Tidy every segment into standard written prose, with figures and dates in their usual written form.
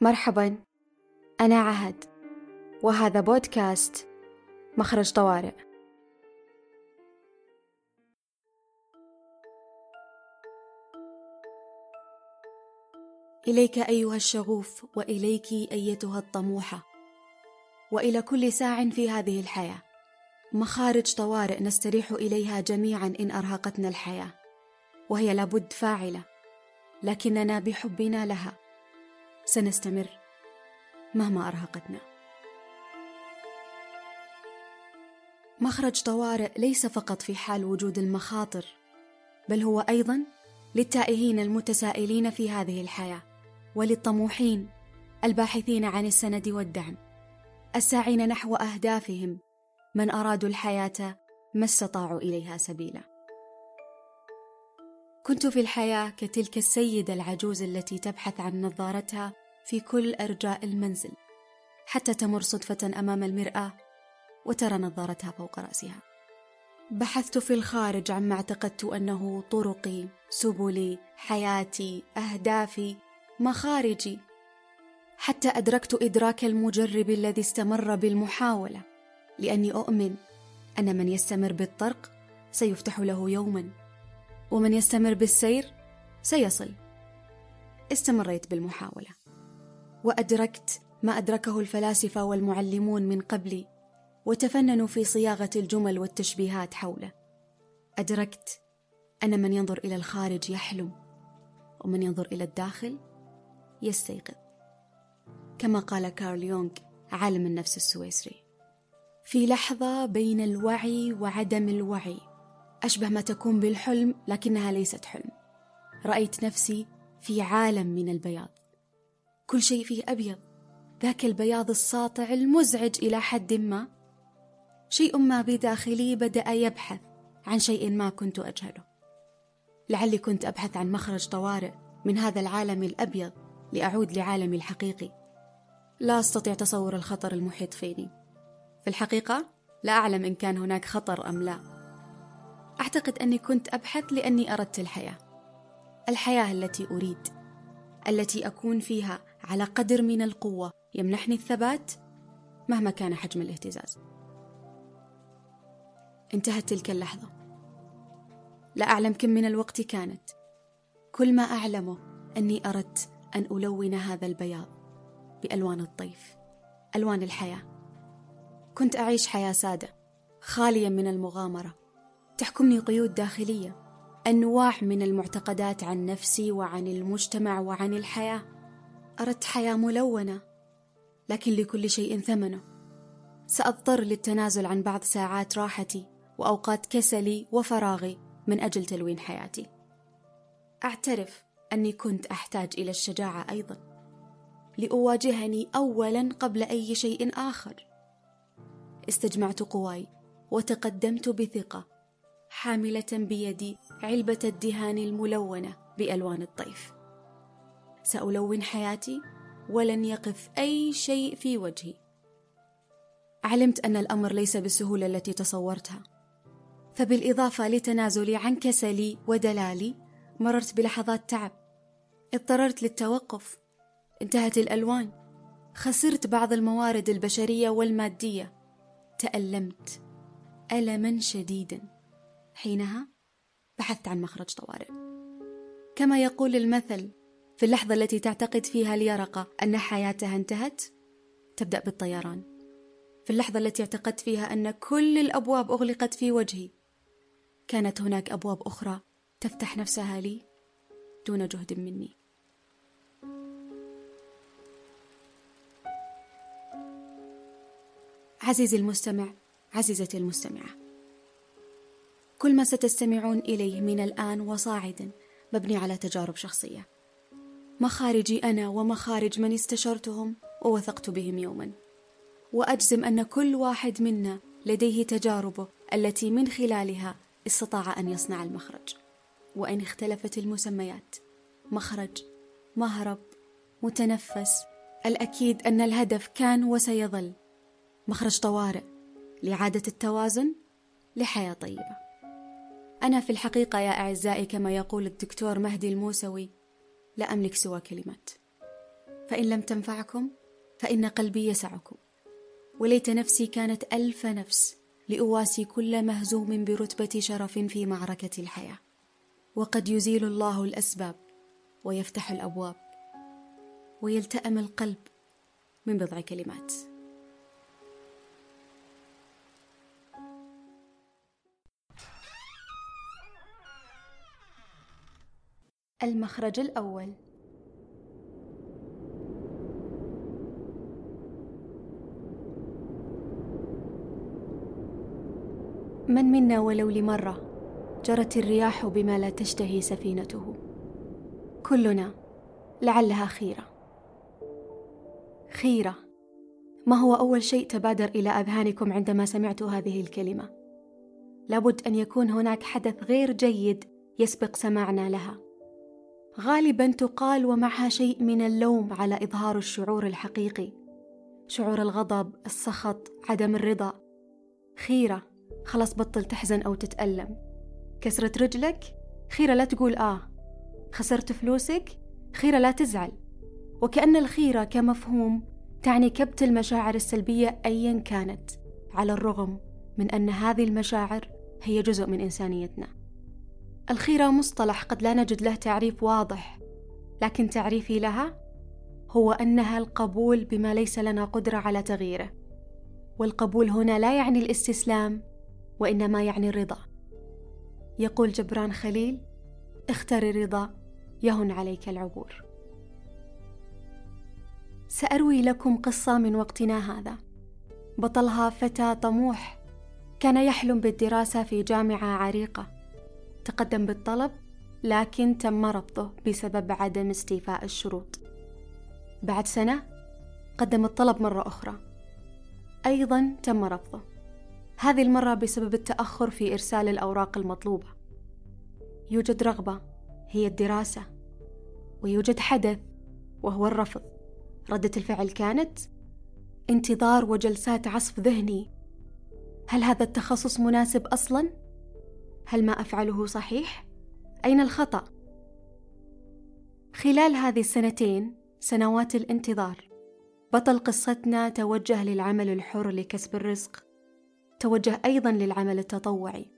مرحبا، أنا عهد، وهذا بودكاست مخرج طوارئ. إليك أيها الشغوف، وإليك أيتها الطموحة، وإلى كل ساع في هذه الحياة مخارج طوارئ نستريح إليها جميعا إن أرهقتنا الحياة، وهي لابد فاعلة، لكننا بحبنا لها سنستمر مهما أرهقتنا. مخرج طوارئ ليس فقط في حال وجود المخاطر، بل هو أيضا للتائهين المتسائلين في هذه الحياة، وللطموحين الباحثين عن السند والدعم، الساعين نحو أهدافهم، من أرادوا الحياة ما استطاعوا إليها سبيلا. كنت في الحياة كتلك السيدة العجوز التي تبحث عن نظارتها في كل أرجاء المنزل، حتى تمر صدفة أمام المرآة وترى نظارتها فوق رأسها. بحثت في الخارج عما اعتقدت أنه طرقي، سبلي، حياتي، أهدافي، مخارجي، حتى أدركت إدراك المجرب الذي استمر بالمحاولة، لأني أؤمن أن من يستمر بالطرق سيفتح له يوما، ومن يستمر بالسير سيصل. استمريت بالمحاولة وأدركت ما أدركه الفلاسفة والمعلمون من قبلي، وتفننوا في صياغة الجمل والتشبيهات حوله. أدركت أن من ينظر إلى الخارج يحلم، ومن ينظر إلى الداخل يستيقظ، كما قال كارل يونغ عالم النفس السويسري. في لحظة بين الوعي وعدم الوعي، أشبه ما تكون بالحلم لكنها ليست حلم، رأيت نفسي في عالم من البياض، كل شيء فيه أبيض، ذاك البياض الساطع المزعج إلى حد ما. شيء ما بداخلي بدأ يبحث عن شيء ما كنت أجهله، لعلي كنت أبحث عن مخرج طوارئ من هذا العالم الأبيض لأعود لعالمي الحقيقي. لا أستطيع تصور الخطر المحيط فيني، في الحقيقة لا أعلم إن كان هناك خطر أم لا. أعتقد أني كنت أبحث لأني أردت الحياة، الحياة التي أريد، التي أكون فيها على قدر من القوة يمنحني الثبات مهما كان حجم الاهتزاز. انتهت تلك اللحظة، لا أعلم كم من الوقت كانت، كل ما أعلمه أني أردت أن ألون هذا البياض بألوان الطيف، ألوان الحياة. كنت أعيش حياة سادة خالية من المغامرة، تحكمني قيود داخلية، أنواع من المعتقدات عن نفسي وعن المجتمع وعن الحياة. أردت حياة ملونة، لكن لكل شيء ثمنه، سأضطر للتنازل عن بعض ساعات راحتي وأوقات كسلي وفراغي من أجل تلوين حياتي. أعترف أني كنت أحتاج إلى الشجاعة أيضا، لأواجهني أولا قبل أي شيء آخر. استجمعت قواي وتقدمت بثقة، حاملة بيدي علبة الدهان الملونة بألوان الطيف. سألون حياتي ولن يقف أي شيء في وجهي. علمت أن الأمر ليس بالسهولة التي تصورتها، فبالإضافة لتنازلي عن كسلي ودلالي مررت بلحظات تعب، اضطررت للتوقف، انتهت الألوان، خسرت بعض الموارد البشرية والمادية، تألمت ألما شديدا. حينها بحثت عن مخرج طوارئ. كما يقول المثل، في اللحظة التي تعتقد فيها اليرقة أن حياتها انتهت تبدأ بالطيران. في اللحظة التي اعتقدت فيها أن كل الأبواب أغلقت في وجهي، كانت هناك أبواب أخرى تفتح نفسها لي دون جهد مني. عزيزي المستمع، عزيزتي المستمعة، كل ما ستستمعون إليه من الآن وصاعدا مبني على تجارب شخصية، مخارجي أنا ومخارج من استشرتهم ووثقت بهم يوما، وأجزم أن كل واحد منا لديه تجاربه التي من خلالها استطاع أن يصنع المخرج، وإن اختلفت المسميات، مخرج، مهرب، متنفس، الأكيد أن الهدف كان وسيظل مخرج طوارئ لإعادة التوازن لحياة طيبة. أنا في الحقيقة يا أعزائي، كما يقول الدكتور مهدي الموسوي، لا أملك سوى كلمات، فإن لم تنفعكم فإن قلبي يسعكم، وليت نفسي كانت ألف نفس لأواسي كل مهزوم برتبة شرف في معركة الحياة. وقد يزيل الله الأسباب ويفتح الأبواب، ويلتأم القلب من بضع كلمات. المخرج الأول. من منا ولو لمرة جرت الرياح بما لا تشتهي سفينته، كلنا لعلها خيرة. خيرة، ما هو أول شيء تبادر إلى أذهانكم عندما سمعت هذه الكلمة؟ لابد أن يكون هناك حدث غير جيد يسبق سماعنا لها. غالباً تقال ومعها شيء من اللوم على إظهار الشعور الحقيقي، شعور الغضب، السخط، عدم الرضا. خيرة، خلاص بطل تحزن أو تتألم. كسرت رجلك؟ خيرة لا تقول آه. خسرت فلوسك؟ خيرة لا تزعل. وكأن الخيرة كمفهوم تعني كبت المشاعر السلبية أياً كانت، على الرغم من أن هذه المشاعر هي جزء من إنسانيتنا. الخيرة مصطلح قد لا نجد له تعريف واضح، لكن تعريفي لها هو أنها القبول بما ليس لنا قدرة على تغييره. والقبول هنا لا يعني الاستسلام، وإنما يعني الرضا. يقول جبران خليل: اختر الرضا يهن عليك العبور. سأروي لكم قصة من وقتنا هذا، بطلها فتى طموح كان يحلم بالدراسة في جامعة عريقة. تقدم بالطلب لكن تم رفضه بسبب عدم استيفاء الشروط. بعد سنة قدم الطلب مرة أخرى، أيضا تم رفضه، هذه المرة بسبب التأخر في إرسال الأوراق المطلوبة. يوجد رغبة هي الدراسة، ويوجد حدث وهو الرفض. ردة الفعل كانت انتظار وجلسات عصف ذهني. هل هذا التخصص مناسب أصلاً؟ هل ما أفعله صحيح؟ أين الخطأ؟ خلال هذه السنتين، سنوات الانتظار، بطل قصتنا توجه للعمل الحر لكسب الرزق، توجه أيضاً للعمل التطوعي،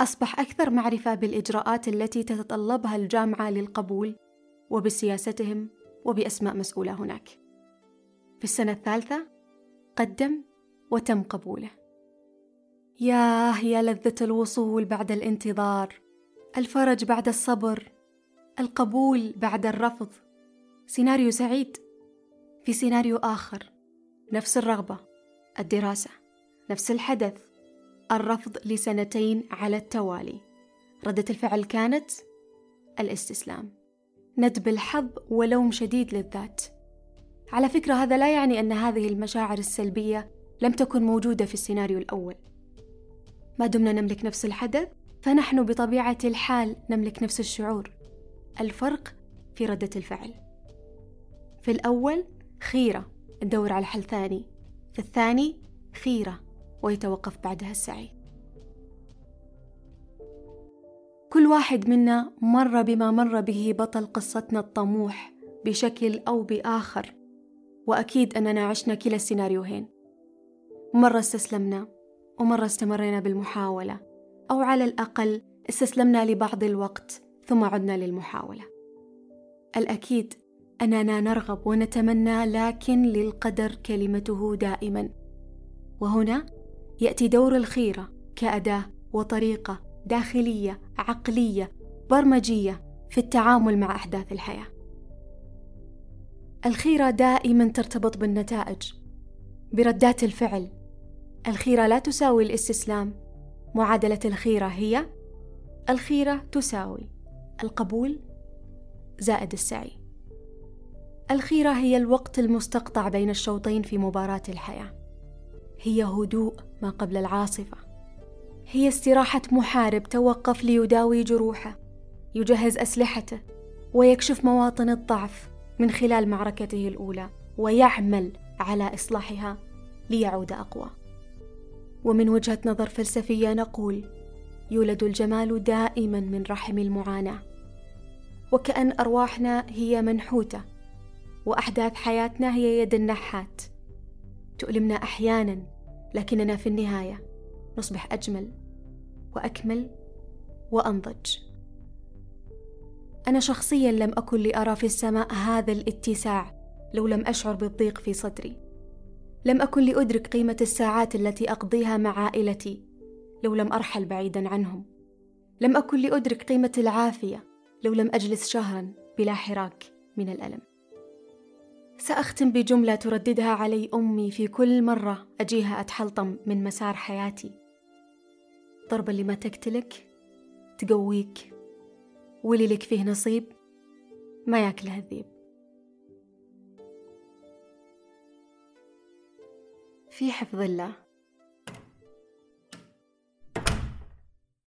أصبح أكثر معرفة بالإجراءات التي تتطلبها الجامعة للقبول، وبسياستهم، وبأسماء مسؤولة هناك. في السنة الثالثة، قدم وتم قبوله. ياه يا لذة الوصول بعد الانتظار، الفرج بعد الصبر، القبول بعد الرفض. سيناريو سعيد. في سيناريو آخر، نفس الرغبة، الدراسة، نفس الحدث، الرفض لسنتين على التوالي. ردة الفعل كانت الاستسلام، ندب الحظ ولوم شديد للذات. على فكرة هذا لا يعني أن هذه المشاعر السلبية لم تكن موجودة في السيناريو الأول. ما دمنا نملك نفس الحدث فنحن بطبيعة الحال نملك نفس الشعور، الفرق في ردة الفعل. في الأول خيرة، ندور على حل ثاني. في الثاني خيرة، ويتوقف بعدها السعي. كل واحد منا مر بما مر به بطل قصتنا الطموح بشكل أو بآخر، وأكيد أننا عشنا كلا السيناريوهين. مرة استسلمنا، ومرة استمرينا بالمحاولة، أو على الأقل استسلمنا لبعض الوقت ثم عدنا للمحاولة. الأكيد أننا نرغب ونتمنى، لكن للقدر كلمته دائما. وهنا يأتي دور الخيرة كأداة وطريقة داخلية عقلية برمجية في التعامل مع أحداث الحياة. الخيرة دائما ترتبط بالنتائج، بردات الفعل. الخيرة لا تساوي الاستسلام. معادلة الخيرة هي الخيرة تساوي القبول زائد السعي. الخيرة هي الوقت المستقطع بين الشوطين في مباراة الحياة، هي هدوء ما قبل العاصفة، هي استراحة محارب توقف ليداوي جروحه، يجهز أسلحته، ويكشف مواطن الضعف من خلال معركته الأولى، ويعمل على إصلاحها ليعود أقوى. ومن وجهة نظر فلسفية نقول: يولد الجمال دائما من رحم المعاناة. وكأن أرواحنا هي منحوتة، وأحداث حياتنا هي يد النحات، تؤلمنا أحيانا، لكننا في النهاية نصبح أجمل وأكمل وأنضج. أنا شخصيا لم أكن لأرى في السماء هذا الاتساع لو لم أشعر بالضيق في صدري. لم أكن لأدرك قيمة الساعات التي أقضيها مع عائلتي لو لم أرحل بعيدا عنهم. لم أكن لأدرك قيمة العافية لو لم أجلس شهرا بلا حراك من الألم. سأختم بجملة ترددها علي أمي في كل مرة أجيها أتحلطم من مسار حياتي: ضربة لما تقتلك تقويك، واللي لك فيه نصيب ما ياكلها الذيب. في حفظ الله.